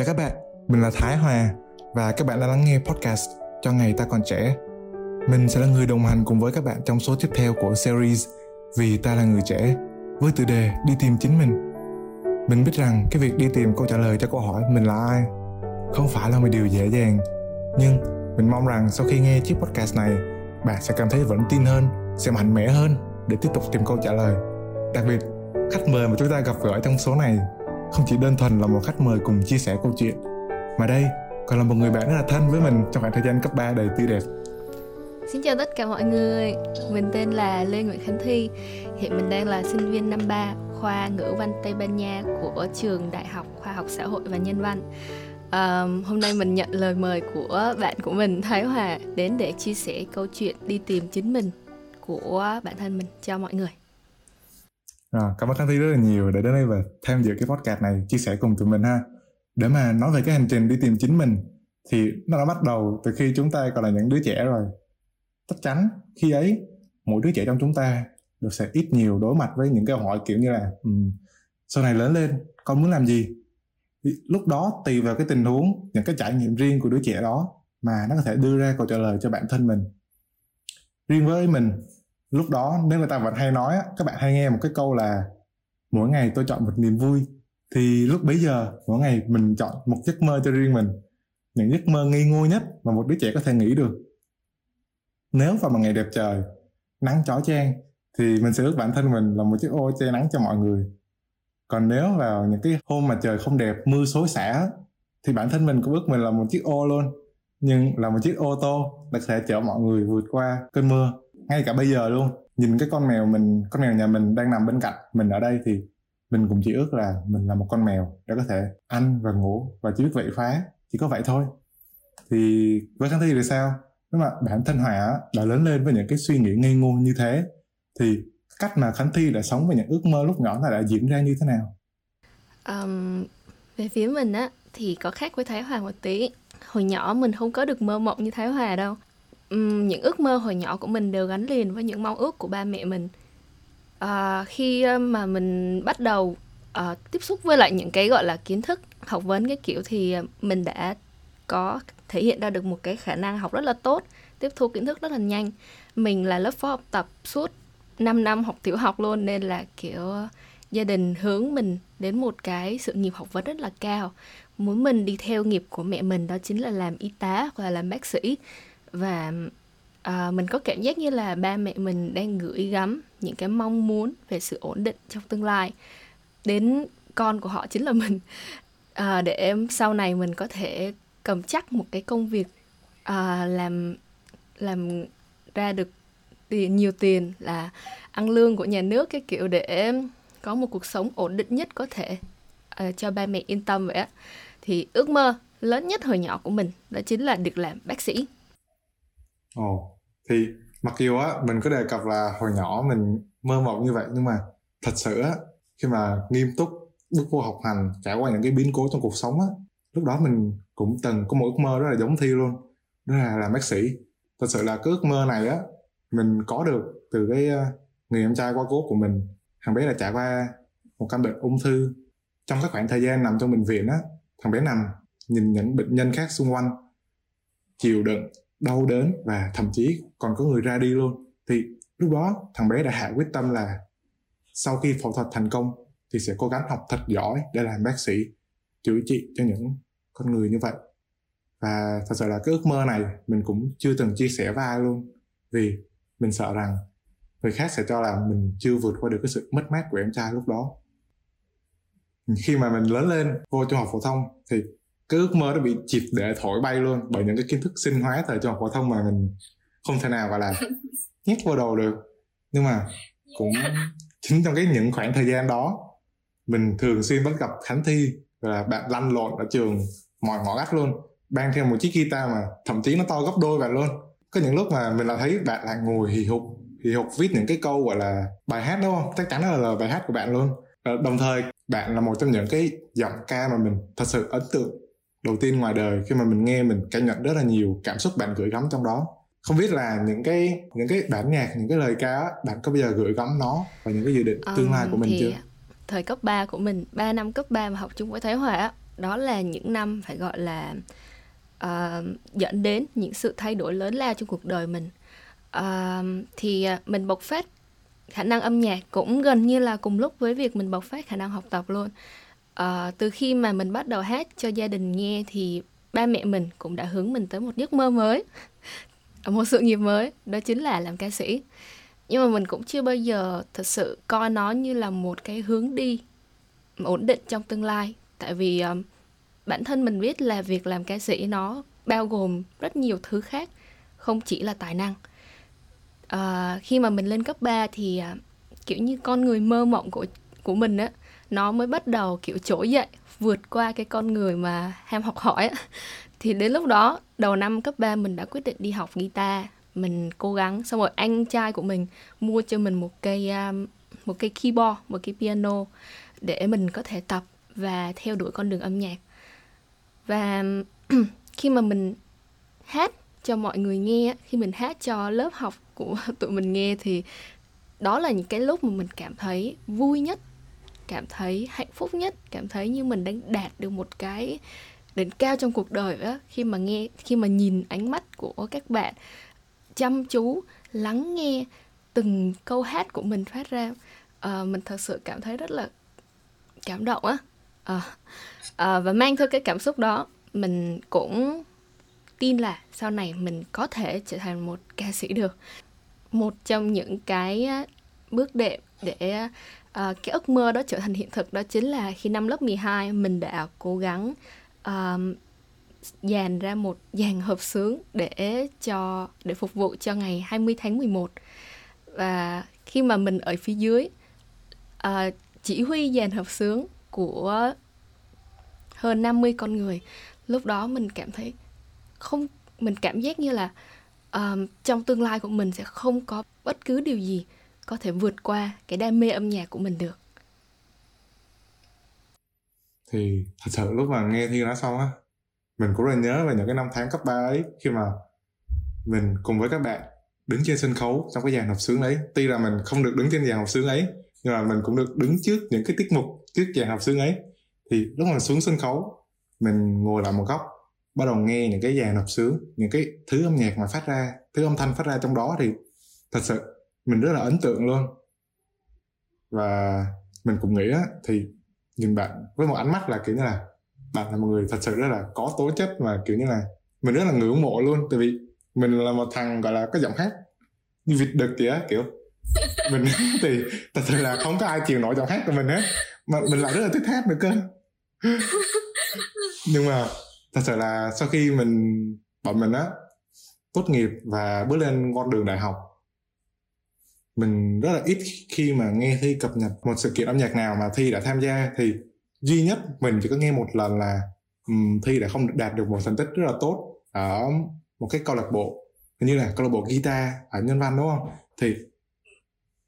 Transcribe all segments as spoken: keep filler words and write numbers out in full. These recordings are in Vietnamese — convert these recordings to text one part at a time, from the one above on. Chào các bạn, mình là Thái Hòa và các bạn đã lắng nghe podcast cho Ngày Ta Còn Trẻ. Mình sẽ là người đồng hành cùng với các bạn trong số tiếp theo của series Vì Ta Là Người Trẻ với tựa đề Đi Tìm Chính Mình. Mình biết rằng cái việc đi tìm câu trả lời cho câu hỏi mình là ai không phải là một điều dễ dàng, nhưng mình mong rằng sau khi nghe chiếc podcast này, bạn sẽ cảm thấy vững tin hơn, sẽ mạnh mẽ hơn để tiếp tục tìm câu trả lời. Đặc biệt, khách mời mà chúng ta gặp gỡ trong số này không chỉ đơn thuần là một khách mời cùng chia sẻ câu chuyện, mà đây còn là một người bạn rất là thân với mình trong khoảng thời gian cấp ba đầy tươi đẹp. Xin chào tất cả mọi người, mình tên là Lê Nguyễn Khánh Thy. Hiện mình đang là sinh viên năm ba khoa ngữ văn Tây Ban Nha của Trường Đại học Khoa học xã hội và nhân văn. À, hôm nay mình nhận lời mời của bạn của mình Thái Hòa đến để chia sẻ câu chuyện đi tìm chính mình của bản thân mình cho mọi người. À, cảm ơn Khánh Thy rất là nhiều để đến đây và tham dự cái podcast này, chia sẻ cùng tụi mình ha. Để mà nói về cái hành trình đi tìm chính mình thì nó đã bắt đầu từ khi chúng ta còn là những đứa trẻ rồi. Chắc chắn khi ấy mỗi đứa trẻ trong chúng ta đều sẽ ít nhiều đối mặt với những câu hỏi kiểu như là um, sau này lớn lên con muốn làm gì. Lúc đó tùy vào cái tình huống, những cái trải nghiệm riêng của đứa trẻ đó mà nó có thể đưa ra câu trả lời cho bản thân mình. Riêng với mình, lúc đó nếu người ta vẫn hay nói, các bạn hay nghe một cái câu là mỗi ngày tôi chọn một niềm vui. Thì lúc bấy giờ mỗi ngày mình chọn một giấc mơ cho riêng mình, những giấc mơ ngây ngô nhất mà một đứa trẻ có thể nghĩ được. Nếu vào một ngày đẹp trời, nắng chói chang thì mình sẽ ước bản thân mình là một chiếc ô che nắng cho mọi người. Còn nếu vào những cái hôm mà trời không đẹp, mưa xối xả thì bản thân mình cũng ước mình là một chiếc ô luôn, nhưng là một chiếc ô tô đặc sẽ chở mọi người vượt qua cơn mưa. Ngay cả bây giờ luôn, nhìn cái con mèo mình, con mèo nhà mình đang nằm bên cạnh mình ở đây thì mình cũng chỉ ước là mình là một con mèo để có thể ăn và ngủ và chỉ biết vậy phá, chỉ có vậy thôi. Thì với Khánh Thy thì sao? Nếu mà bản thân Hòa đã lớn lên với những cái suy nghĩ ngây ngô như thế thì cách mà Khánh Thy đã sống với những ước mơ lúc nhỏ là đã diễn ra như thế nào? Um, về phía mình á thì có khác với Thái Hòa một tí. Hồi nhỏ mình không có được mơ mộng như Thái Hòa đâu. Um, những ước mơ hồi nhỏ của mình đều gắn liền với những mong ước của ba mẹ mình. Uh, khi mà mình bắt đầu uh, tiếp xúc với lại những cái gọi là kiến thức, học vấn cái kiểu thì mình đã có thể hiện ra được một cái khả năng học rất là tốt, tiếp thu kiến thức rất là nhanh. Mình là lớp phó học tập suốt năm năm học tiểu học luôn, nên là kiểu gia đình hướng mình đến một cái sự nghiệp học vấn rất là cao. Muốn mình đi theo nghiệp của mẹ mình, đó chính là làm y tá hoặc là làm bác sĩ. Và à, mình có cảm giác như là ba mẹ mình đang gửi gắm những cái mong muốn về sự ổn định trong tương lai đến con của họ chính là mình, à, để em sau này mình có thể cầm chắc một cái công việc, à, làm, làm ra được tiền, nhiều tiền là ăn lương của nhà nước cái kiểu, để có một cuộc sống ổn định nhất có thể, à, cho ba mẹ yên tâm vậy á. Thì ước mơ lớn nhất hồi nhỏ của mình đó chính là được làm bác sĩ. Ồ, thì mặc dù á mình có đề cập là hồi nhỏ mình mơ mộng như vậy, nhưng mà thật sự á khi mà nghiêm túc bước vô học hành, trải qua những cái biến cố trong cuộc sống á, lúc đó mình cũng từng có một ước mơ rất là giống Thy luôn, đó là làm bác sĩ. Thật sự là cái ước mơ này á mình có được từ cái người em trai quá cố của mình. Thằng bé đã trải qua một căn bệnh ung thư. Trong các khoảng thời gian nằm trong bệnh viện á, thằng bé nằm nhìn những bệnh nhân khác xung quanh chịu đựng đau đớn và thậm chí còn có người ra đi luôn. Thì lúc đó thằng bé đã hạ quyết tâm là sau khi phẫu thuật thành công thì sẽ cố gắng học thật giỏi để làm bác sĩ, chữa trị cho những con người như vậy. Và thật sự là cái ước mơ này mình cũng chưa từng chia sẻ với ai luôn, vì mình sợ rằng người khác sẽ cho là mình chưa vượt qua được cái sự mất mát của em trai lúc đó. Khi mà mình lớn lên vô trung học phổ thông thì cái ước mơ đã bị triệt để thổi bay luôn bởi những cái kiến thức sinh hóa thời trung học phổ thông mà mình không thể nào gọi là nhét vô đầu được. Nhưng mà cũng chính trong cái những khoảng thời gian đó, mình thường xuyên bắt gặp Khánh Thy và bạn lăn lộn ở trường mọi ngõ ngách luôn, mang theo một chiếc guitar mà thậm chí nó to gấp đôi bạn luôn. Có những lúc mà mình là thấy bạn lại ngồi hì hục hì hục viết những cái câu gọi là bài hát, đúng không? Chắc chắn là, là bài hát của bạn luôn. Và đồng thời bạn là một trong những cái giọng ca mà mình thật sự ấn tượng đầu tiên ngoài đời. Khi mà mình nghe, mình cảm nhận rất là nhiều cảm xúc bạn gửi gắm trong đó. Không biết là những cái những cái bản nhạc, những cái lời ca, bạn có bây giờ gửi gắm nó và những cái dự định um, tương lai của mình chưa? Thời cấp ba của mình, ba năm cấp ba mà học chung với Thái Hòa, đó là những năm phải gọi là uh, dẫn đến những sự thay đổi lớn lao trong cuộc đời mình. Uh, thì mình bộc phát khả năng âm nhạc cũng gần như là cùng lúc với việc mình bộc phát khả năng học tập luôn. Uh, từ khi mà mình bắt đầu hát cho gia đình nghe thì ba mẹ mình cũng đã hướng mình tới một giấc mơ mới, một sự nghiệp mới, đó chính là làm ca sĩ. Nhưng mà mình cũng chưa bao giờ thật sự coi nó như là một cái hướng đi ổn định trong tương lai. Tại vì um, bản thân mình biết là việc làm ca sĩ nó bao gồm rất nhiều thứ khác, không chỉ là tài năng. Uh, khi mà mình lên cấp ba thì uh, kiểu như con người mơ mộng của, của mình á, nó mới bắt đầu kiểu trỗi dậy, vượt qua cái con người mà ham học hỏi á. Thì đến lúc đó, đầu năm cấp ba mình đã quyết định đi học guitar. Mình cố gắng, xong rồi anh trai của mình mua cho mình một cây, một cây keyboard, một cây piano để mình có thể tập và theo đuổi con đường âm nhạc. Và khi mà mình hát cho mọi người nghe, khi mình hát cho lớp học của tụi mình nghe thì đó là những cái lúc mà mình cảm thấy vui nhất, cảm thấy hạnh phúc nhất, cảm thấy như mình đang đạt được một cái đỉnh cao trong cuộc đời đó. Khi mà nghe, khi mà nhìn ánh mắt của các bạn chăm chú lắng nghe từng câu hát của mình phát ra, à, mình thật sự cảm thấy rất là cảm động á. À, à, và mang theo cái cảm xúc đó, mình cũng tin là sau này mình có thể trở thành một ca sĩ được. Một trong những cái bước đệm để à, cái ước mơ đó trở thành hiện thực đó chính là khi năm lớp mười hai mình đã cố gắng à, dàn ra một dàn hợp xướng để cho để phục vụ cho ngày hai mươi tháng mười một. Và khi mà mình ở phía dưới uh, chỉ huy dàn hợp xướng của hơn năm mươi con người, lúc đó mình cảm thấy không, mình cảm giác như là uh, trong tương lai của mình sẽ không có bất cứ điều gì có thể vượt qua cái đam mê âm nhạc của mình được. Thì thật sự lúc mà nghe Thi nói xong á, mình cũng rất nhớ về những cái năm tháng cấp ba ấy, khi mà mình cùng với các bạn đứng trên sân khấu trong cái dàn hợp xướng đấy. Tuy là mình không được đứng trên dàn hợp xướng ấy, nhưng mà mình cũng được đứng trước những cái tiết mục, trước dàn hợp xướng ấy. Thì lúc mà xuống sân khấu, mình ngồi lại một góc, bắt đầu nghe những cái dàn hợp xướng, những cái thứ âm nhạc mà phát ra, thứ âm thanh phát ra trong đó thì thật sự mình rất là ấn tượng luôn. Và mình cũng nghĩ á, thì nhìn bạn với một ánh mắt là kiểu như là bạn là một người thật sự rất là có tố chất, mà kiểu như là mình rất là ngưỡng mộ luôn. Tại vì mình là một thằng gọi là có giọng hát như vịt đực kìa, kiểu mình thì thật sự là không có ai chịu nổi giọng hát của mình hết, mà mình lại rất là thích hát nữa cơ. Nhưng mà thật sự là sau khi mình bọn mình á tốt nghiệp và bước lên con đường đại học, mình rất là ít khi mà nghe Thi cập nhật một sự kiện âm nhạc nào mà Thi đã tham gia. Thì duy nhất mình chỉ có nghe một lần là um, Thi đã không đạt được một thành tích rất là tốt ở một cái câu lạc bộ, hình như là câu lạc bộ guitar ở Nhân Văn, đúng không? Thì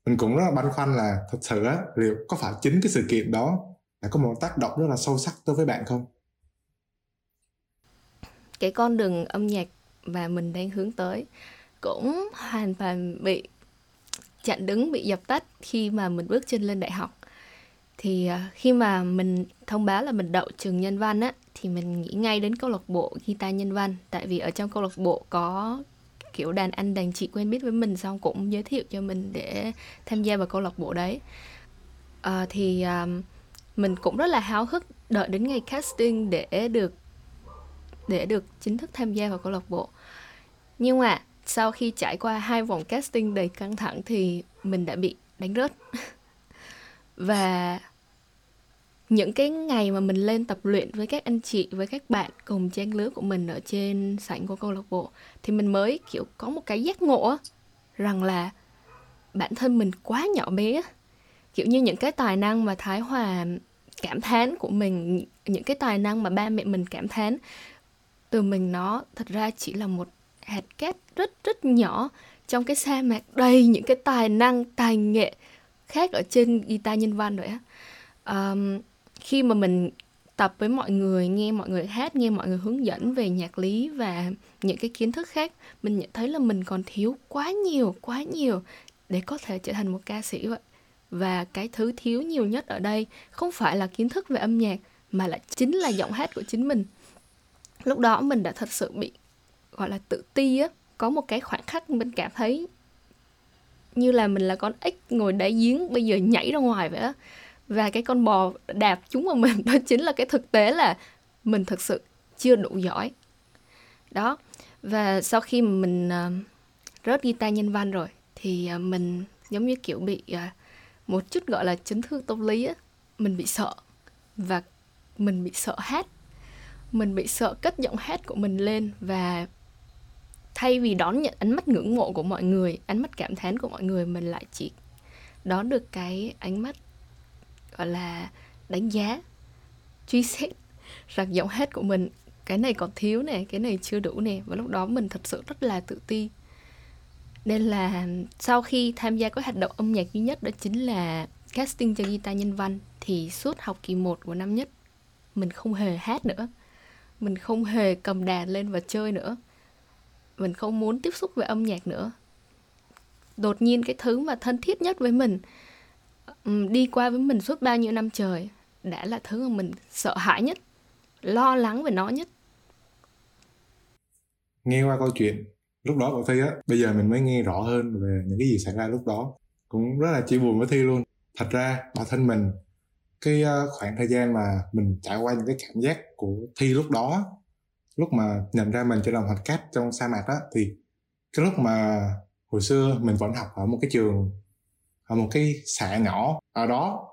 mình cũng rất là băn khoăn là thật sự á, liệu có phải chính cái sự kiện đó đã có một tác động rất là sâu sắc đối với bạn không? Cái con đường âm nhạc mà mình đang hướng tới cũng hoàn toàn bị chặn đứng, bị dập tắt khi mà mình bước chân lên đại học. Thì khi mà mình thông báo là mình đậu trường Nhân Văn á, thì mình nghĩ ngay đến câu lạc bộ Guitar Nhân Văn. Tại vì ở trong câu lạc bộ có kiểu đàn anh đàn chị quen biết với mình, xong cũng giới thiệu cho mình để tham gia vào câu lạc bộ đấy. à, Thì à, mình cũng rất là háo hức đợi đến ngày casting để được Để được chính thức tham gia vào câu lạc bộ. Nhưng mà sau khi trải qua hai vòng casting đầy căng thẳng thì mình đã bị đánh rớt. Và những cái ngày mà mình lên tập luyện với các anh chị, với các bạn cùng trang lứa của mình ở trên sảnh của câu lạc bộ, thì mình mới kiểu có một cái giác ngộ rằng là bản thân mình quá nhỏ bé. Kiểu như những cái tài năng mà Thái Hòa cảm thán của mình, những cái tài năng mà ba mẹ mình cảm thán từ mình, nó thật ra chỉ là một hạt cát rất rất nhỏ trong cái sa mạc đầy những cái tài năng, tài nghệ khác ở trên Guitar Nhân Văn rồi á. Um, khi mà mình tập với mọi người, nghe mọi người hát, nghe mọi người hướng dẫn về nhạc lý và những cái kiến thức khác, mình nhận thấy là mình còn thiếu quá nhiều, quá nhiều để có thể trở thành một ca sĩ vậy. Và cái thứ thiếu nhiều nhất ở đây không phải là kiến thức về âm nhạc, mà lại chính là giọng hát của chính mình. Lúc đó mình đã thật sự bị gọi là tự ti á. Có một cái khoảnh khắc mình cảm thấy như là mình là con ếch ngồi đáy giếng bây giờ nhảy ra ngoài vậy á. Và cái con bò đạp chúng vào mình, đó chính là cái thực tế là mình thật sự chưa đủ giỏi. Đó. Và sau khi mà mình uh, rớt guitar nhân văn rồi thì uh, mình giống như kiểu bị uh, một chút gọi là chấn thương tâm lý á. Mình bị sợ. Và mình bị sợ hát. Mình bị sợ cất giọng hát của mình lên. Và thay vì đón nhận ánh mắt ngưỡng mộ của mọi người, ánh mắt cảm thán của mọi người, mình lại chỉ đón được cái ánh mắt gọi là đánh giá, truy xét rằng giọng hát của mình cái này còn thiếu nè, cái này chưa đủ nè. Và lúc đó mình thật sự rất là tự ti. Nên là sau khi tham gia cái hoạt động âm nhạc duy nhất, đó chính là casting cho guitar nhân văn, thì suốt học kỳ một của năm nhất mình không hề hát nữa. Mình không hề cầm đàn lên và chơi nữa. Mình không muốn tiếp xúc với âm nhạc nữa. Đột nhiên cái thứ mà thân thiết nhất với mình, đi qua với mình suốt bao nhiêu năm trời, đã là thứ mà mình sợ hãi nhất, lo lắng về nó nhất. Nghe qua câu chuyện lúc đó của Thi á, bây giờ mình mới nghe rõ hơn về những cái gì xảy ra lúc đó. Cũng rất là chia buồn với Thi luôn. Thật ra bản thân mình, cái khoảng thời gian mà mình trải qua những cái cảm giác của Thi lúc đó, lúc mà nhận ra mình chơi đàn hoạt cát trong sa mạc đó, thì cái lúc mà hồi xưa mình vẫn học ở một cái trường, ở một cái xã nhỏ ở đó,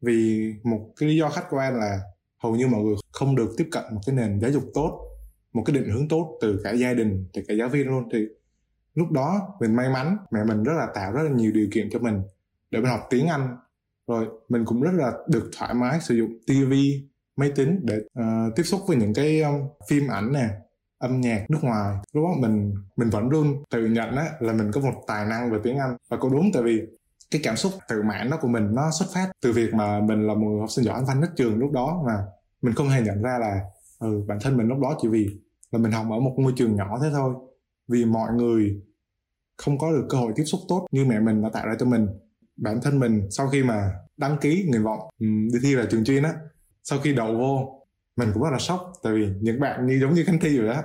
vì một cái lý do khách quan là hầu như mọi người không được tiếp cận một cái nền giáo dục tốt, một cái định hướng tốt từ cả gia đình, từ cả giáo viên luôn. Thì lúc đó mình may mắn, mẹ mình rất là tạo rất là nhiều điều kiện cho mình để mình học tiếng Anh. Rồi mình cũng rất là được thoải mái sử dụng tivi, máy tính để uh, tiếp xúc với những cái um, phim ảnh nè, âm nhạc nước ngoài. Lúc đó mình mình vẫn luôn tự nhận á, là mình có một tài năng về tiếng Anh. Và cũng đúng, tại vì cái cảm xúc tự mãn đó của mình nó xuất phát từ việc mà mình là một người học sinh giỏi văn nhất trường lúc đó, mà mình không hề nhận ra là ừ, bản thân mình lúc đó chỉ vì là mình học ở một ngôi trường nhỏ thế thôi. Vì mọi người không có được cơ hội tiếp xúc tốt như mẹ mình đã tạo ra cho mình. Bản thân mình sau khi mà đăng ký nguyện vọng đi thi vào trường chuyên á, sau khi đậu vô mình cũng rất là sốc, tại vì những bạn như giống như Khánh Thy rồi đó,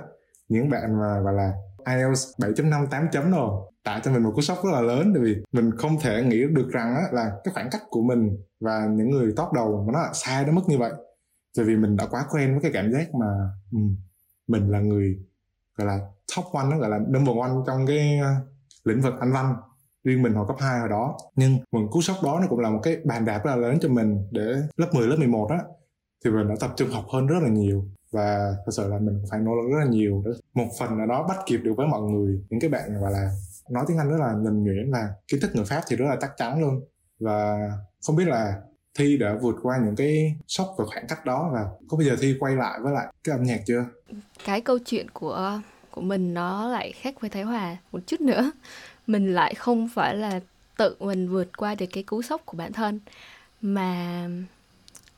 những bạn mà gọi là ai eo bảy chấm năm, tám chấm rồi, tạo cho mình một cú sốc rất là lớn. Tại vì mình không thể nghĩ được rằng á, là cái khoảng cách của mình và những người top đầu mà nó là xa đến mức như vậy. Tại vì mình đã quá quen với cái cảm giác mà um, mình là người gọi là top one, nó gọi là number one trong cái uh, lĩnh vực Anh văn riêng mình hồi cấp hai hồi đó. Nhưng một cú sốc đó nó cũng là một cái bàn đạp rất là lớn cho mình, để lớp mười, lớp mười một á thì mình đã tập trung học hơn rất là nhiều. Và thật sự là mình phải nỗ lực rất là nhiều để một phần nào đó bắt kịp được với mọi người, những cái bạn gọi là nói tiếng Anh rất là nhuần nhuyễn và kiến thức người Pháp thì rất là chắc chắn luôn. Và không biết là Thi đã vượt qua những cái sốc và khoảng cách đó, và có bây giờ Thi quay lại với lại cái âm nhạc chưa? Cái câu chuyện của của mình nó lại khác với Thái Hòa một chút nữa. Mình lại không phải là tự mình vượt qua được cái cú sốc của bản thân, mà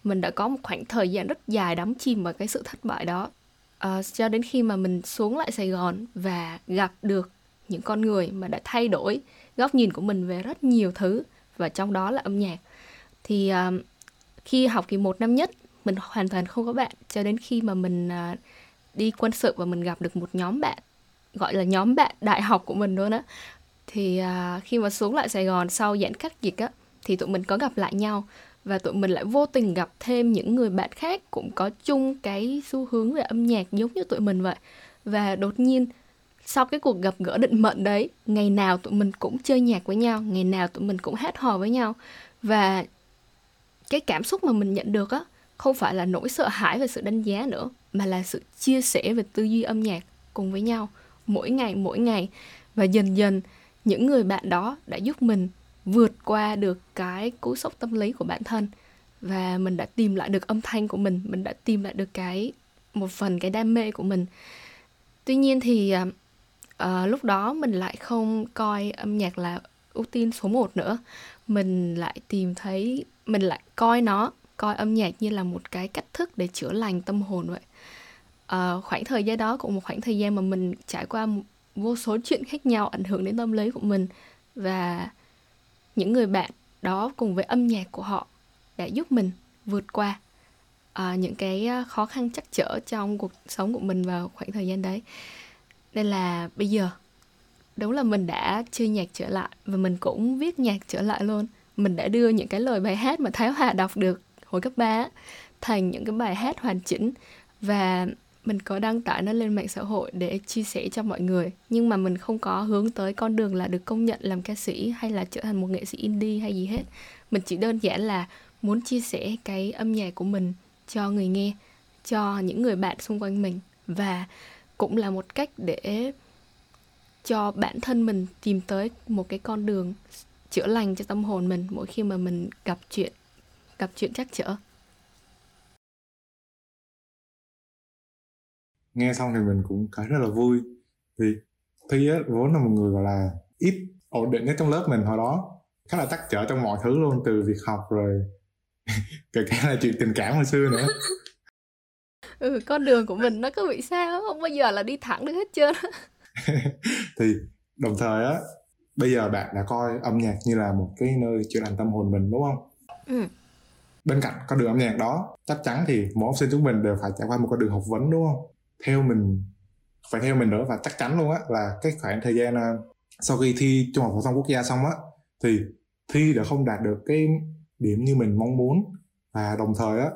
mình đã có một khoảng thời gian rất dài đắm chìm vào cái sự thất bại đó, à, cho đến khi mà mình xuống lại Sài Gòn và gặp được những con người mà đã thay đổi góc nhìn của mình về rất nhiều thứ, và trong đó là âm nhạc. Thì à, khi học kỳ một năm nhất mình hoàn toàn không có bạn, cho đến khi mà mình à, đi quân sự và mình gặp được một nhóm bạn, gọi là nhóm bạn đại học của mình luôn á. Thì à, khi mà xuống lại Sài Gòn sau giãn cách dịch á, thì tụi mình có gặp lại nhau. Và tụi mình lại vô tình gặp thêm những người bạn khác cũng có chung cái xu hướng về âm nhạc giống như tụi mình vậy. Và đột nhiên sau cái cuộc gặp gỡ định mệnh đấy, ngày nào tụi mình cũng chơi nhạc với nhau, ngày nào tụi mình cũng hát hò với nhau. Và cái cảm xúc mà mình nhận được á, không phải là nỗi sợ hãi về sự đánh giá nữa, mà là sự chia sẻ về tư duy âm nhạc cùng với nhau, mỗi ngày mỗi ngày. Và dần dần những người bạn đó đã giúp mình vượt qua được cái cú sốc tâm lý của bản thân, và mình đã tìm lại được âm thanh của mình, mình đã tìm lại được cái một phần cái đam mê của mình. Tuy nhiên thì uh, lúc đó mình lại không coi âm nhạc là ưu tiên số một nữa. Mình lại tìm thấy, mình lại coi nó, coi âm nhạc như là một cái cách thức để chữa lành tâm hồn vậy. Uh, khoảng thời gian đó cũng một khoảng thời gian mà mình trải qua vô số chuyện khác nhau ảnh hưởng đến tâm lý của mình, và những người bạn đó cùng với âm nhạc của họ đã giúp mình vượt qua uh, những cái khó khăn trắc trở trong cuộc sống của mình vào khoảng thời gian đấy. Nên là bây giờ đúng là mình đã chơi nhạc trở lại và mình cũng viết nhạc trở lại luôn. Mình đã đưa những cái lời bài hát mà Thái Hòa đọc được hồi cấp ba thành những cái bài hát hoàn chỉnh, và mình có đăng tải nó lên mạng xã hội để chia sẻ cho mọi người. Nhưng mà mình không có hướng tới con đường là được công nhận làm ca sĩ hay là trở thành một nghệ sĩ indie hay gì hết. Mình chỉ đơn giản là muốn chia sẻ cái âm nhạc của mình cho người nghe, cho những người bạn xung quanh mình, và cũng là một cách để cho bản thân mình tìm tới một cái con đường chữa lành cho tâm hồn mình mỗi khi mà mình gặp chuyện, gặp chuyện trắc trở. Nghe xong thì mình cũng cảm thấy rất là vui. Thì Thy á, vốn là một người gọi là ít ổn định nhất trong lớp mình hồi đó, khá là trắc trở trong mọi thứ luôn, từ việc học rồi kể cả là chuyện tình cảm hồi xưa nữa. Ừ, con đường của mình nó cứ bị sao, không bao giờ là đi thẳng được hết trơn. Thì đồng thời á, bây giờ bạn đã coi âm nhạc như là một cái nơi chữa lành tâm hồn mình đúng không? Ừ. Bên cạnh con đường âm nhạc đó, chắc chắn thì mỗi học sinh chúng mình đều phải trải qua một con đường học vấn đúng không? Theo mình, phải theo mình nữa, và chắc chắn luôn á là cái khoảng thời gian sau khi thi Trung học phổ thông quốc gia xong á, thì Thy đã không đạt được cái điểm như mình mong muốn. Và đồng thời á,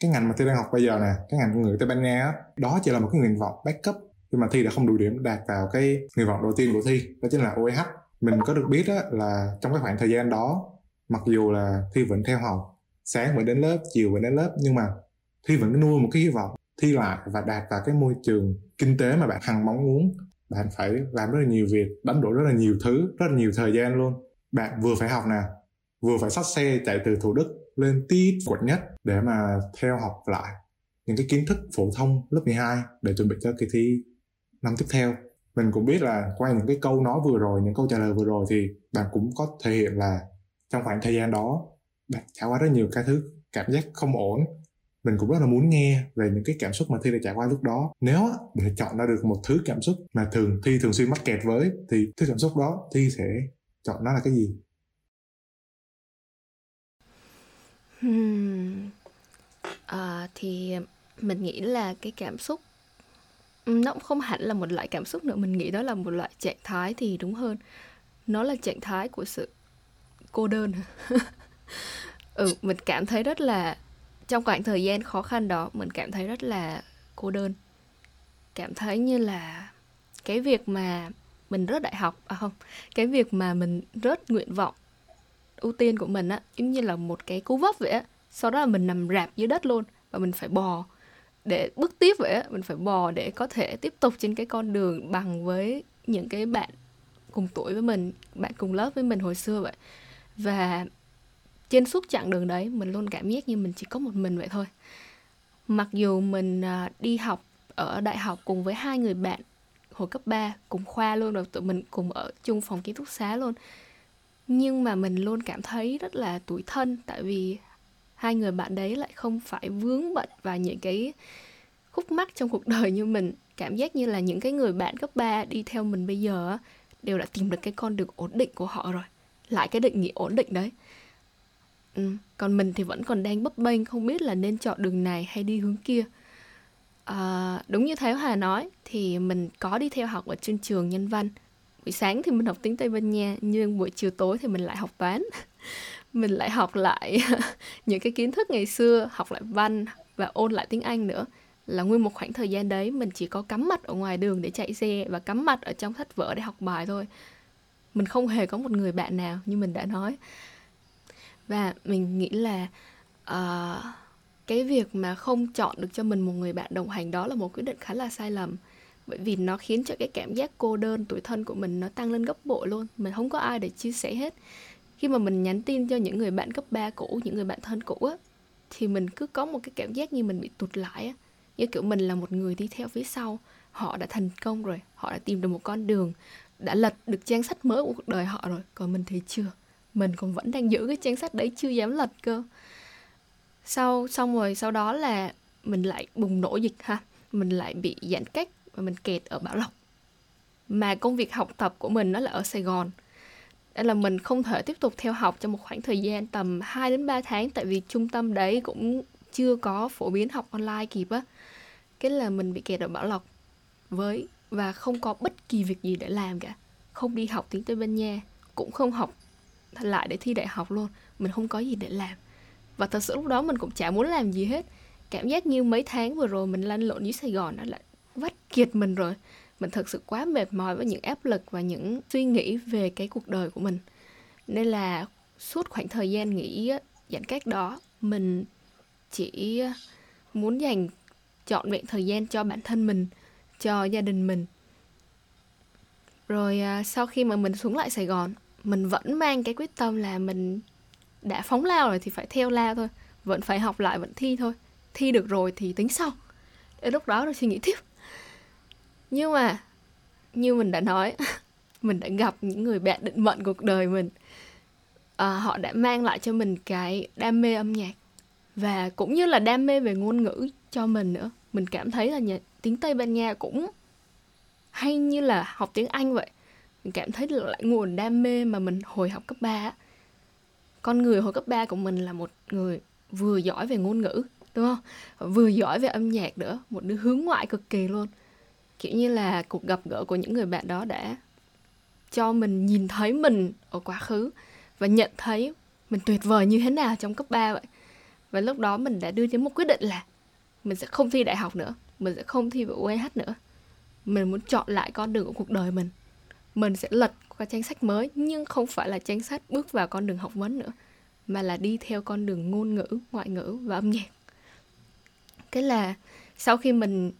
cái ngành mà Thy đang học bây giờ nè, cái ngành ngôn ngữ Tây Ban Nha á, đó chỉ là một cái nguyện vọng backup, nhưng mà Thy đã không đủ điểm đạt vào cái nguyện vọng đầu tiên của Thy, đó chính là ô e hát. Mình có được biết á, là trong cái khoảng thời gian đó, mặc dù là Thy vẫn theo học, sáng vẫn đến lớp, chiều vẫn đến lớp, nhưng mà Thy vẫn nuôi một cái hy vọng thi lại và đạt vào cái môi trường kinh tế mà bạn hằng mong muốn. Bạn phải làm rất là nhiều việc, đánh đổi rất là nhiều thứ, rất là nhiều thời gian luôn. Bạn vừa phải học nè, vừa phải xách xe chạy từ Thủ Đức lên tít quận nhất để mà theo học lại những cái kiến thức phổ thông lớp mười hai để chuẩn bị cho kỳ thi năm tiếp theo. Mình cũng biết là qua những cái câu nói vừa rồi, những câu trả lời vừa rồi, thì bạn cũng có thể hiện là trong khoảng thời gian đó bạn trải qua rất nhiều cái thứ cảm giác không ổn. Mình cũng rất là muốn nghe về những cái cảm xúc mà Thy đã trải qua lúc đó. Nếu để chọn ra được một thứ cảm xúc mà thường Thy thường xuyên mắc kẹt với, thì thứ cảm xúc đó Thy sẽ chọn nó là cái gì? Hmm. À, thì mình nghĩ là cái cảm xúc nó cũng không hẳn là một loại cảm xúc nữa. Mình nghĩ đó là một loại trạng thái thì đúng hơn. Nó là trạng thái của sự cô đơn. Ừ, mình cảm thấy rất là, trong khoảng thời gian khó khăn đó, mình cảm thấy rất là cô đơn. Cảm thấy như là cái việc mà mình rớt đại học, à không, cái việc mà mình rớt nguyện vọng ưu tiên của mình á, giống như là một cái cú vấp vậy á. Sau đó là mình nằm rạp dưới đất luôn, và mình phải bò để bước tiếp vậy á. Mình phải bò để có thể tiếp tục trên cái con đường bằng với những cái bạn cùng tuổi với mình, bạn cùng lớp với mình hồi xưa vậy. Và trên suốt chặng đường đấy, mình luôn cảm giác như mình chỉ có một mình vậy thôi. Mặc dù mình đi học ở đại học cùng với hai người bạn hồi cấp ba, cùng khoa luôn, rồi tụi mình cùng ở chung phòng ký túc xá luôn, nhưng mà mình luôn cảm thấy rất là tủi thân, tại vì hai người bạn đấy lại không phải vướng bận vào những cái khúc mắc trong cuộc đời như mình. Cảm giác như là những cái người bạn cấp ba đi theo mình bây giờ đều đã tìm được cái con đường ổn định của họ rồi, lại cái định nghĩa ổn định đấy. Ừ. Còn mình thì vẫn còn đang bấp bênh, không biết là nên chọn đường này hay đi hướng kia. à, Đúng như Thái Hòa nói, thì mình có đi theo học ở trên trường Nhân Văn. Buổi sáng thì mình học tiếng Tây Ban Nha, nhưng buổi chiều tối thì mình lại học toán. Mình lại học lại những cái kiến thức ngày xưa, học lại văn và ôn lại tiếng Anh nữa. Là nguyên một khoảng thời gian đấy mình chỉ có cắm mặt ở ngoài đường để chạy xe, và cắm mặt ở trong sách vở để học bài thôi. Mình không hề có một người bạn nào như mình đã nói. Và mình nghĩ là uh, cái việc mà không chọn được cho mình một người bạn đồng hành đó là một quyết định khá là sai lầm. Bởi vì nó khiến cho cái cảm giác cô đơn, tủi thân của mình nó tăng lên gấp bội luôn. Mình không có ai để chia sẻ hết. Khi mà mình nhắn tin cho những người bạn cấp ba cũ, những người bạn thân cũ á, thì mình cứ có một cái cảm giác như mình bị tụt lại á. Như kiểu mình là một người đi theo phía sau. Họ đã thành công rồi, họ đã tìm được một con đường, đã lật được trang sách mới của cuộc đời họ rồi. Còn mình thì chưa. Mình còn vẫn đang giữ cái trang sách đấy, chưa dám lật cơ. Sau, xong rồi sau đó là mình lại bùng nổ dịch ha. Mình lại bị giãn cách và mình kẹt ở Bảo Lộc. Mà công việc học tập của mình nó là ở Sài Gòn. Đó là mình không thể tiếp tục theo học trong một khoảng thời gian tầm hai đến ba tháng. Tại vì trung tâm đấy cũng chưa có phổ biến học online kịp á, cái là mình bị kẹt ở Bảo Lộc với và không có bất kỳ việc gì để làm cả. Không đi học tiếng Tây Ban Nha, cũng không học lại để thi đại học luôn. Mình không có gì để làm. Và thật sự lúc đó mình cũng chả muốn làm gì hết. Cảm giác như mấy tháng vừa rồi mình lăn lộn dưới Sài Gòn đã vắt kiệt mình rồi. Mình thật sự quá mệt mỏi với những áp lực và những suy nghĩ về cái cuộc đời của mình. Nên là suốt khoảng thời gian nghỉ giãn cách đó, mình chỉ muốn dành trọn vẹn thời gian cho bản thân mình, cho gia đình mình. Rồi sau khi mà mình xuống lại Sài Gòn, mình vẫn mang cái quyết tâm là mình đã phóng lao rồi thì phải theo lao thôi. Vẫn phải học lại, vẫn thi thôi. Thi được rồi thì tính sau. Đến lúc đó rồi suy nghĩ tiếp. Nhưng mà như mình đã nói, mình đã gặp những người bạn định mệnh cuộc đời mình. À, họ đã mang lại cho mình cái đam mê âm nhạc và cũng như là đam mê về ngôn ngữ cho mình nữa. Mình cảm thấy là nhà, tiếng Tây Ban Nha cũng hay như là học tiếng Anh vậy. Mình cảm thấy lại nguồn đam mê mà mình hồi học cấp ba á. Con người hồi cấp ba của mình là một người vừa giỏi về ngôn ngữ, đúng không? Vừa giỏi về âm nhạc nữa, một đứa hướng ngoại cực kỳ luôn. Kiểu như là cuộc gặp gỡ của những người bạn đó đã cho mình nhìn thấy mình ở quá khứ và nhận thấy mình tuyệt vời như thế nào trong cấp ba vậy. Và lúc đó mình đã đưa đến một quyết định là mình sẽ không thi đại học nữa, mình sẽ không thi vào U E H nữa. Mình muốn chọn lại con đường của cuộc đời mình. Mình sẽ lật qua trang sách mới, nhưng không phải là trang sách bước vào con đường học vấn nữa, mà là đi theo con đường ngôn ngữ, ngoại ngữ và âm nhạc. Cái là sau khi mình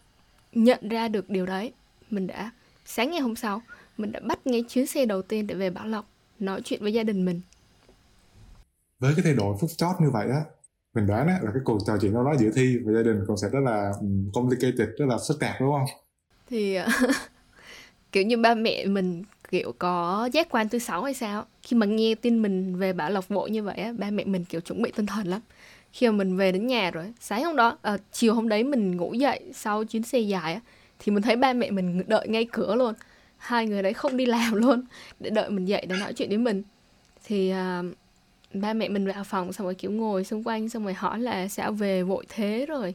nhận ra được điều đấy, mình đã sáng ngày hôm sau, mình đã bắt ngay chuyến xe đầu tiên để về Bảo Lộc nói chuyện với gia đình mình. Với cái thay đổi phút chót như vậy á, mình đoán á, là cái cuộc trò chuyện đó giữa Thi và gia đình cũng sẽ rất là complicated, rất là phức tạp, đúng không? Thì kiểu như ba mẹ mình kiểu có giác quan thứ sáu hay sao. Khi mà nghe tin mình về Bảo Lộc vội như vậy á, ba mẹ mình kiểu chuẩn bị tinh thần lắm. Khi mà mình về đến nhà rồi, sáng hôm đó, à, chiều hôm đấy mình ngủ dậy sau chuyến xe dài á, thì mình thấy ba mẹ mình đợi ngay cửa luôn. Hai người đấy không đi làm luôn, để đợi mình dậy để nói chuyện với mình. Thì à, ba mẹ mình vào phòng xong rồi kiểu ngồi xung quanh, xong rồi hỏi là sao về vội thế rồi.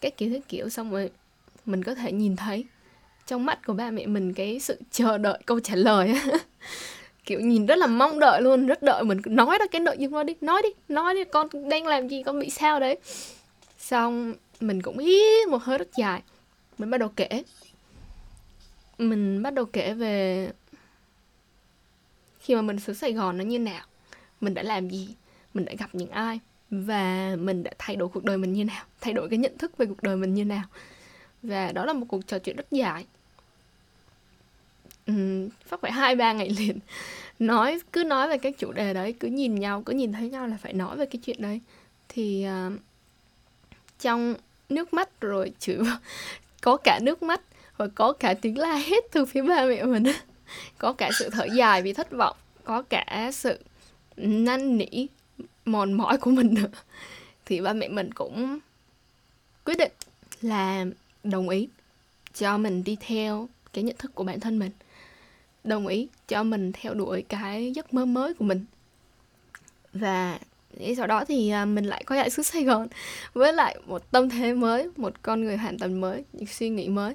Cái kiểu thế kiểu, xong rồi mình có thể nhìn thấy trong mắt của ba mẹ mình cái sự chờ đợi câu trả lời. Kiểu nhìn rất là mong đợi luôn, rất đợi mình nói ra cái nội dung đó đi, nói đi, nói đi, con đang làm gì, con bị sao đấy. Xong mình cũng hít một hơi rất dài, mình bắt đầu kể. Mình bắt đầu kể về khi mà mình xuống Sài Gòn nó như nào, mình đã làm gì, mình đã gặp những ai, và mình đã thay đổi cuộc đời mình như nào, thay đổi cái nhận thức về cuộc đời mình như nào. Và đó là một cuộc trò chuyện rất dài, ừ, phát phải hai ba ngày liền, nói cứ nói về các chủ đề đấy, cứ nhìn nhau, cứ nhìn thấy nhau là phải nói về cái chuyện đấy. Thì uh, trong nước mắt rồi chửi, có cả nước mắt và có cả tiếng la hét từ phía ba mẹ mình, có cả sự thở dài vì thất vọng, có cả sự năn nỉ mòn mỏi của mình nữa. Thì ba mẹ mình cũng quyết định là đồng ý cho mình đi theo cái nhận thức của bản thân mình, đồng ý cho mình theo đuổi cái giấc mơ mới của mình. Và sau đó thì mình lại quay lại xuống Sài Gòn với lại một tâm thế mới, một con người hoàn toàn mới, những suy nghĩ mới,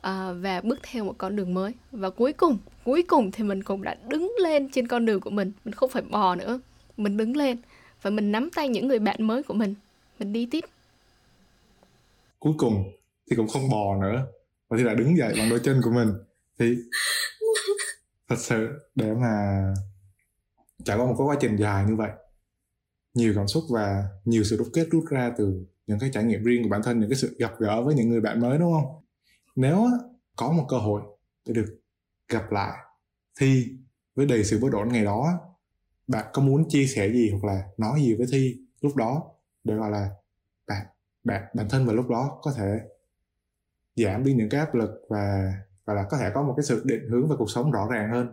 à, và bước theo một con đường mới. Và cuối cùng, cuối cùng thì mình cũng đã đứng lên trên con đường của mình. Mình không phải bò nữa, mình đứng lên và mình nắm tay những người bạn mới của mình, mình đi tiếp. Cuối cùng thì cũng không bò nữa và thì đã đứng dậy bằng đôi chân của mình. Thì thật sự để mà trải qua một cái quá trình dài như vậy, nhiều cảm xúc và nhiều sự đúc kết rút ra từ những cái trải nghiệm riêng của bản thân, những cái sự gặp gỡ với những người bạn mới, đúng không? Nếu có một cơ hội để được gặp lại Thi với đầy sự bất ổn ngày đó, bạn có muốn chia sẻ gì hoặc là nói gì với Thi lúc đó để gọi là bạn bạn bản thân vào lúc đó có thể giảm đi những cái áp lực và và là có thể có một cái sự định hướng về cuộc sống rõ ràng hơn?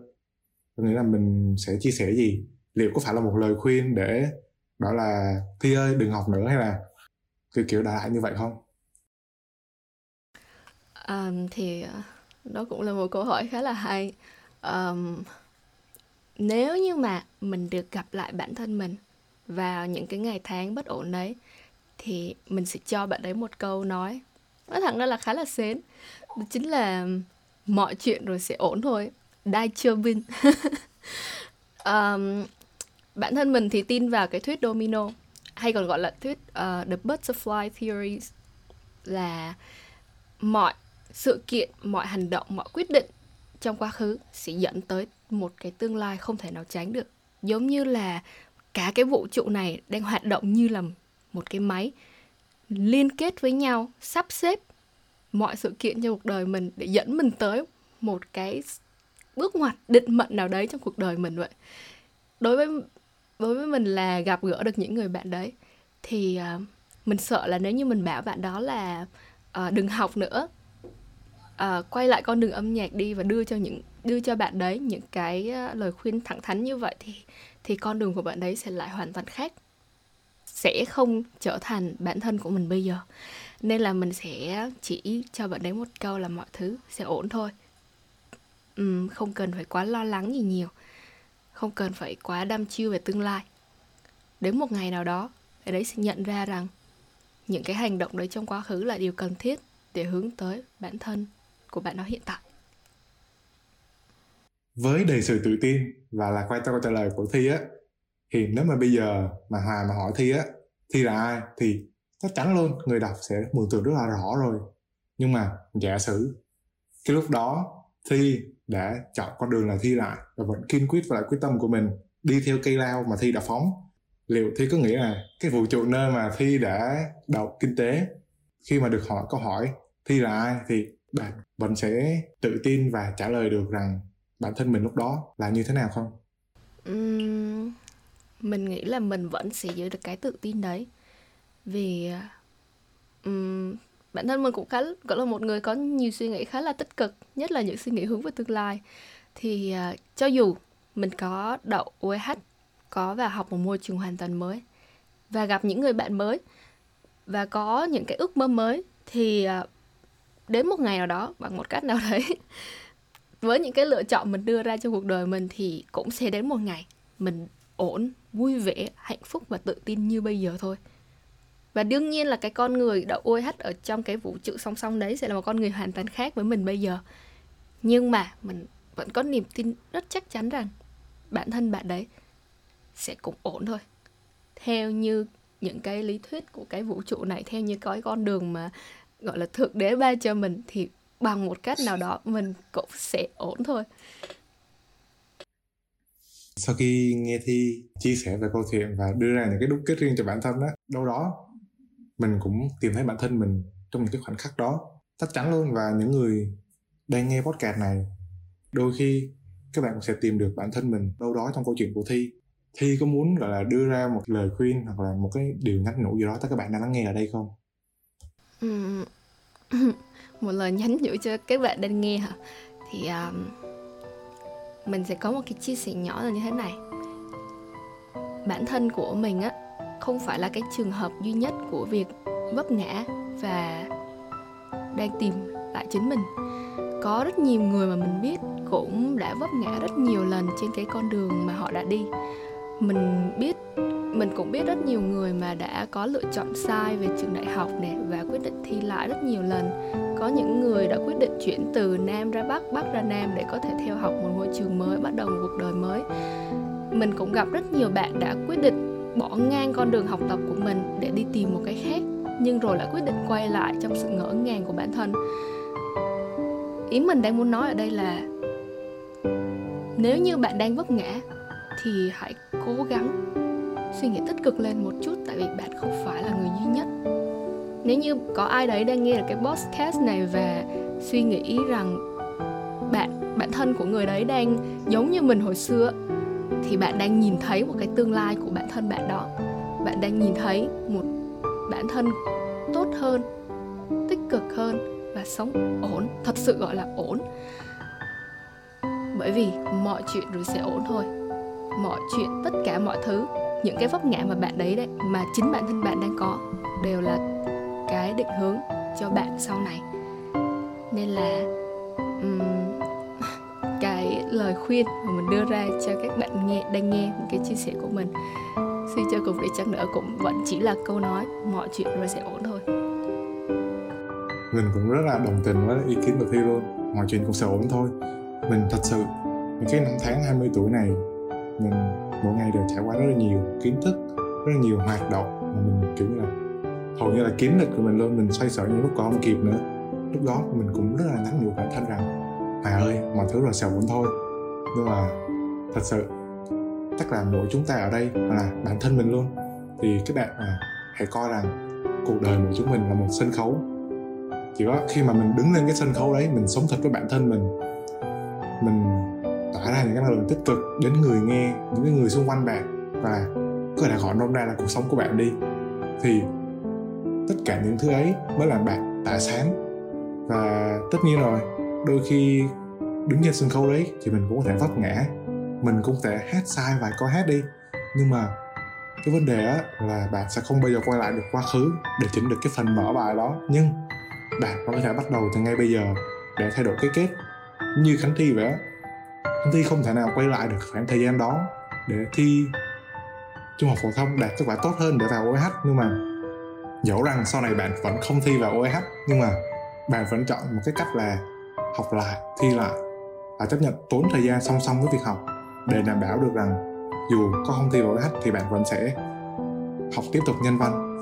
Tôi nghĩ là mình sẽ chia sẻ gì, liệu có phải là một lời khuyên để bảo là Thi ơi đừng học nữa, hay là cái kiểu đại loại như vậy không? Um, thì đó cũng là một câu hỏi khá là hay. Um, nếu như mà mình được gặp lại bản thân mình vào những cái ngày tháng bất ổn đấy, thì mình sẽ cho bạn ấy một câu nói, nói thẳng ra là khá là sến, đó chính là mọi chuyện rồi sẽ ổn thôi. Dai chưa bin. um, Bản thân mình thì tin vào cái thuyết domino, hay còn gọi là thuyết uh, The Butterfly Theory, là mọi sự kiện, mọi hành động, mọi quyết định trong quá khứ sẽ dẫn tới một cái tương lai không thể nào tránh được. Giống như là cả cái vũ trụ này đang hoạt động như là một cái máy liên kết với nhau, sắp xếp mọi sự kiện trong cuộc đời mình để dẫn mình tới một cái bước ngoặt định mệnh nào đấy trong cuộc đời mình vậy. Đối với, đối với mình là gặp gỡ được những người bạn đấy, thì uh, mình sợ là nếu như mình bảo bạn đó là uh, đừng học nữa, uh, quay lại con đường âm nhạc đi, và đưa cho những đưa cho bạn đấy những cái uh, lời khuyên thẳng thắn như vậy, thì, thì con đường của bạn đấy sẽ lại hoàn toàn khác, sẽ không trở thành bản thân của mình bây giờ. Nên là mình sẽ chỉ cho bạn đấy một câu là mọi thứ sẽ ổn thôi. uhm, Không cần phải quá lo lắng gì nhiều, không cần phải quá đăm chiêu về tương lai. Đến một ngày nào đó, bạn đấy sẽ nhận ra rằng những cái hành động đấy trong quá khứ là điều cần thiết để hướng tới bản thân của bạn đó hiện tại. Với đầy sự tự tin và là quay câu trả lời của Thi á, thì nếu mà bây giờ mà Hòa mà hỏi Thi á, Thi là ai, thì chắc chắn luôn người đọc sẽ mường tượng rất là rõ rồi. Nhưng mà giả sử cái lúc đó Thi đã chọn con đường là Thi lại và vẫn kiên quyết và lại quyết tâm của mình đi theo cây lao mà Thi đã phóng, liệu Thi có nghĩ là cái vũ trụ nơi mà Thi đã đậu kinh tế, khi mà được hỏi câu hỏi Thi là ai, thì bạn vẫn sẽ tự tin và trả lời được rằng bản thân mình lúc đó là như thế nào không? Uhm, mình nghĩ là mình vẫn sẽ giữ được cái tự tin đấy. Vì um, bản thân mình cũng khá cũng là một người có nhiều suy nghĩ khá là tích cực, nhất là những suy nghĩ hướng về tương lai. Thì uh, cho dù mình có đậu o e hát, có vào học một môi trường hoàn toàn mới và gặp những người bạn mới và có những cái ước mơ mới, thì uh, đến một ngày nào đó, bằng một cách nào đấy, với những cái lựa chọn mình đưa ra cho cuộc đời mình, thì cũng sẽ đến một ngày mình ổn, vui vẻ, hạnh phúc và tự tin như bây giờ thôi. Và đương nhiên là cái con người đậu o e hát ở trong cái vũ trụ song song đấy sẽ là một con người hoàn toàn khác với mình bây giờ. Nhưng mà mình vẫn có niềm tin rất chắc chắn rằng bản thân bạn đấy sẽ cũng ổn thôi. Theo như những cái lý thuyết của cái vũ trụ này, theo như cái con đường mà gọi là thượng đế ban cho mình, thì bằng một cách nào đó mình cũng sẽ ổn thôi. Sau khi nghe Thi chia sẻ về câu chuyện và đưa ra những cái đúc kết riêng cho bản thân đó, đâu đó mình cũng tìm thấy bản thân mình trong những cái khoảnh khắc đó. Chắc chắn luôn, và những người đang nghe podcast này, đôi khi các bạn sẽ tìm được bản thân mình đâu đó trong câu chuyện của Thi. Thi có muốn gọi là đưa ra một lời khuyên hoặc là một cái điều nhắn nhủ gì đó tới các bạn đang lắng nghe ở đây không? Một lời nhắn nhủ cho các bạn đang nghe hả? Thì um, mình sẽ có một cái chia sẻ nhỏ là như thế này. Bản thân của mình á, không phải là cái trường hợp duy nhất của việc vấp ngã và đang tìm lại chính mình. Có rất nhiều người mà mình biết cũng đã vấp ngã rất nhiều lần trên cái con đường mà họ đã đi. Mình biết, mình cũng biết rất nhiều người mà đã có lựa chọn sai về trường đại học này và quyết định thi lại rất nhiều lần. Có những người đã quyết định chuyển từ Nam ra Bắc, Bắc ra Nam để có thể theo học một môi trường mới, bắt đầu một cuộc đời mới. Mình cũng gặp rất nhiều bạn đã quyết định bỏ ngang con đường học tập của mình để đi tìm một cái khác, nhưng rồi lại quyết định quay lại trong sự ngỡ ngàng của bản thân. Ý mình đang muốn nói ở đây là nếu như bạn đang vấp ngã thì hãy cố gắng suy nghĩ tích cực lên một chút, tại vì bạn không phải là người duy nhất. Nếu như có ai đấy đang nghe được cái podcast này và suy nghĩ rằng bạn, bản thân của người đấy đang giống như mình hồi xưa, thì bạn đang nhìn thấy một cái tương lai của bản thân bạn đó. Bạn đang nhìn thấy một bản thân tốt hơn, tích cực hơn và sống ổn, thật sự gọi là ổn. Bởi vì mọi chuyện rồi sẽ ổn thôi. Mọi chuyện, tất cả mọi thứ, những cái vấp ngã mà bạn đấy đấy, mà chính bản thân bạn đang có, đều là cái định hướng cho bạn sau này. Nên là um, cái lời khuyên mà mình đưa ra cho các bạn nghe, đang nghe cái chia sẻ của mình suy cho cùng đi chăng nữa cũng vẫn chỉ là câu nói, mọi chuyện rồi sẽ ổn thôi. Mình cũng rất là đồng tình với ý kiến của Thy luôn, mọi chuyện cũng sẽ ổn thôi. Mình thật sự, những cái năm tháng hai mươi tuổi này, mình mỗi ngày đều trải qua rất là nhiều kiến thức, rất là nhiều hoạt động mà mình kiểu như là hầu như là kiến lịch của mình luôn, mình xoay sở những lúc còn không kịp nữa. Lúc đó mình cũng rất là nhắc nhủ bản thân rằng Hòa ơi, mọi thứ rồi sẽ ổn thôi. Nhưng mà thật sự chắc là mỗi chúng ta ở đây hoặc là bản thân mình luôn, thì các bạn à, hãy coi rằng cuộc đời của chúng mình là một sân khấu. Chỉ có khi mà mình đứng lên cái sân khấu đấy, mình sống thật với bản thân mình, mình tỏa ra những cái năng lượng tích cực đến người nghe, những cái người xung quanh bạn, và có thể gọi nôm na là cuộc sống của bạn đi, thì tất cả những thứ ấy mới làm bạn tỏa sáng. Và tất nhiên rồi, đôi khi đứng trên sân khấu đấy thì mình cũng có thể vấp ngã, mình cũng có thể hát sai vài câu hát đi, nhưng mà cái vấn đề á là bạn sẽ không bao giờ quay lại được quá khứ để chỉnh được cái phần mở bài đó, nhưng bạn có thể bắt đầu từ ngay bây giờ để thay đổi cái kết. Như Khánh Thy vậy á, Khánh Thy không thể nào quay lại được khoảng thời gian đó để thi trung học phổ thông đạt kết quả tốt hơn để vào o e hát, nhưng mà dẫu rằng sau này bạn vẫn không thi vào o e hát, nhưng mà bạn vẫn chọn một cái cách là học lại, thi lại và chấp nhận tốn thời gian song song với việc học, để đảm bảo được rằng dù có không thi vào o e hát thì bạn vẫn sẽ học tiếp tục nhân văn.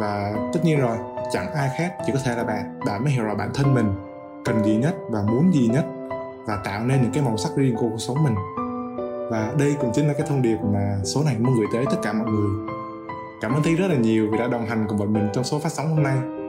Và tất nhiên rồi, chẳng ai khác, chỉ có thể là bạn bạn mới hiểu rõ bản thân mình cần gì nhất và muốn gì nhất, và tạo nên những cái màu sắc riêng của cuộc sống mình. Và đây cũng chính là cái thông điệp mà số này muốn gửi tới tất cả mọi người. Cảm ơn Thy rất là nhiều vì đã đồng hành cùng bọn mình trong số phát sóng hôm nay.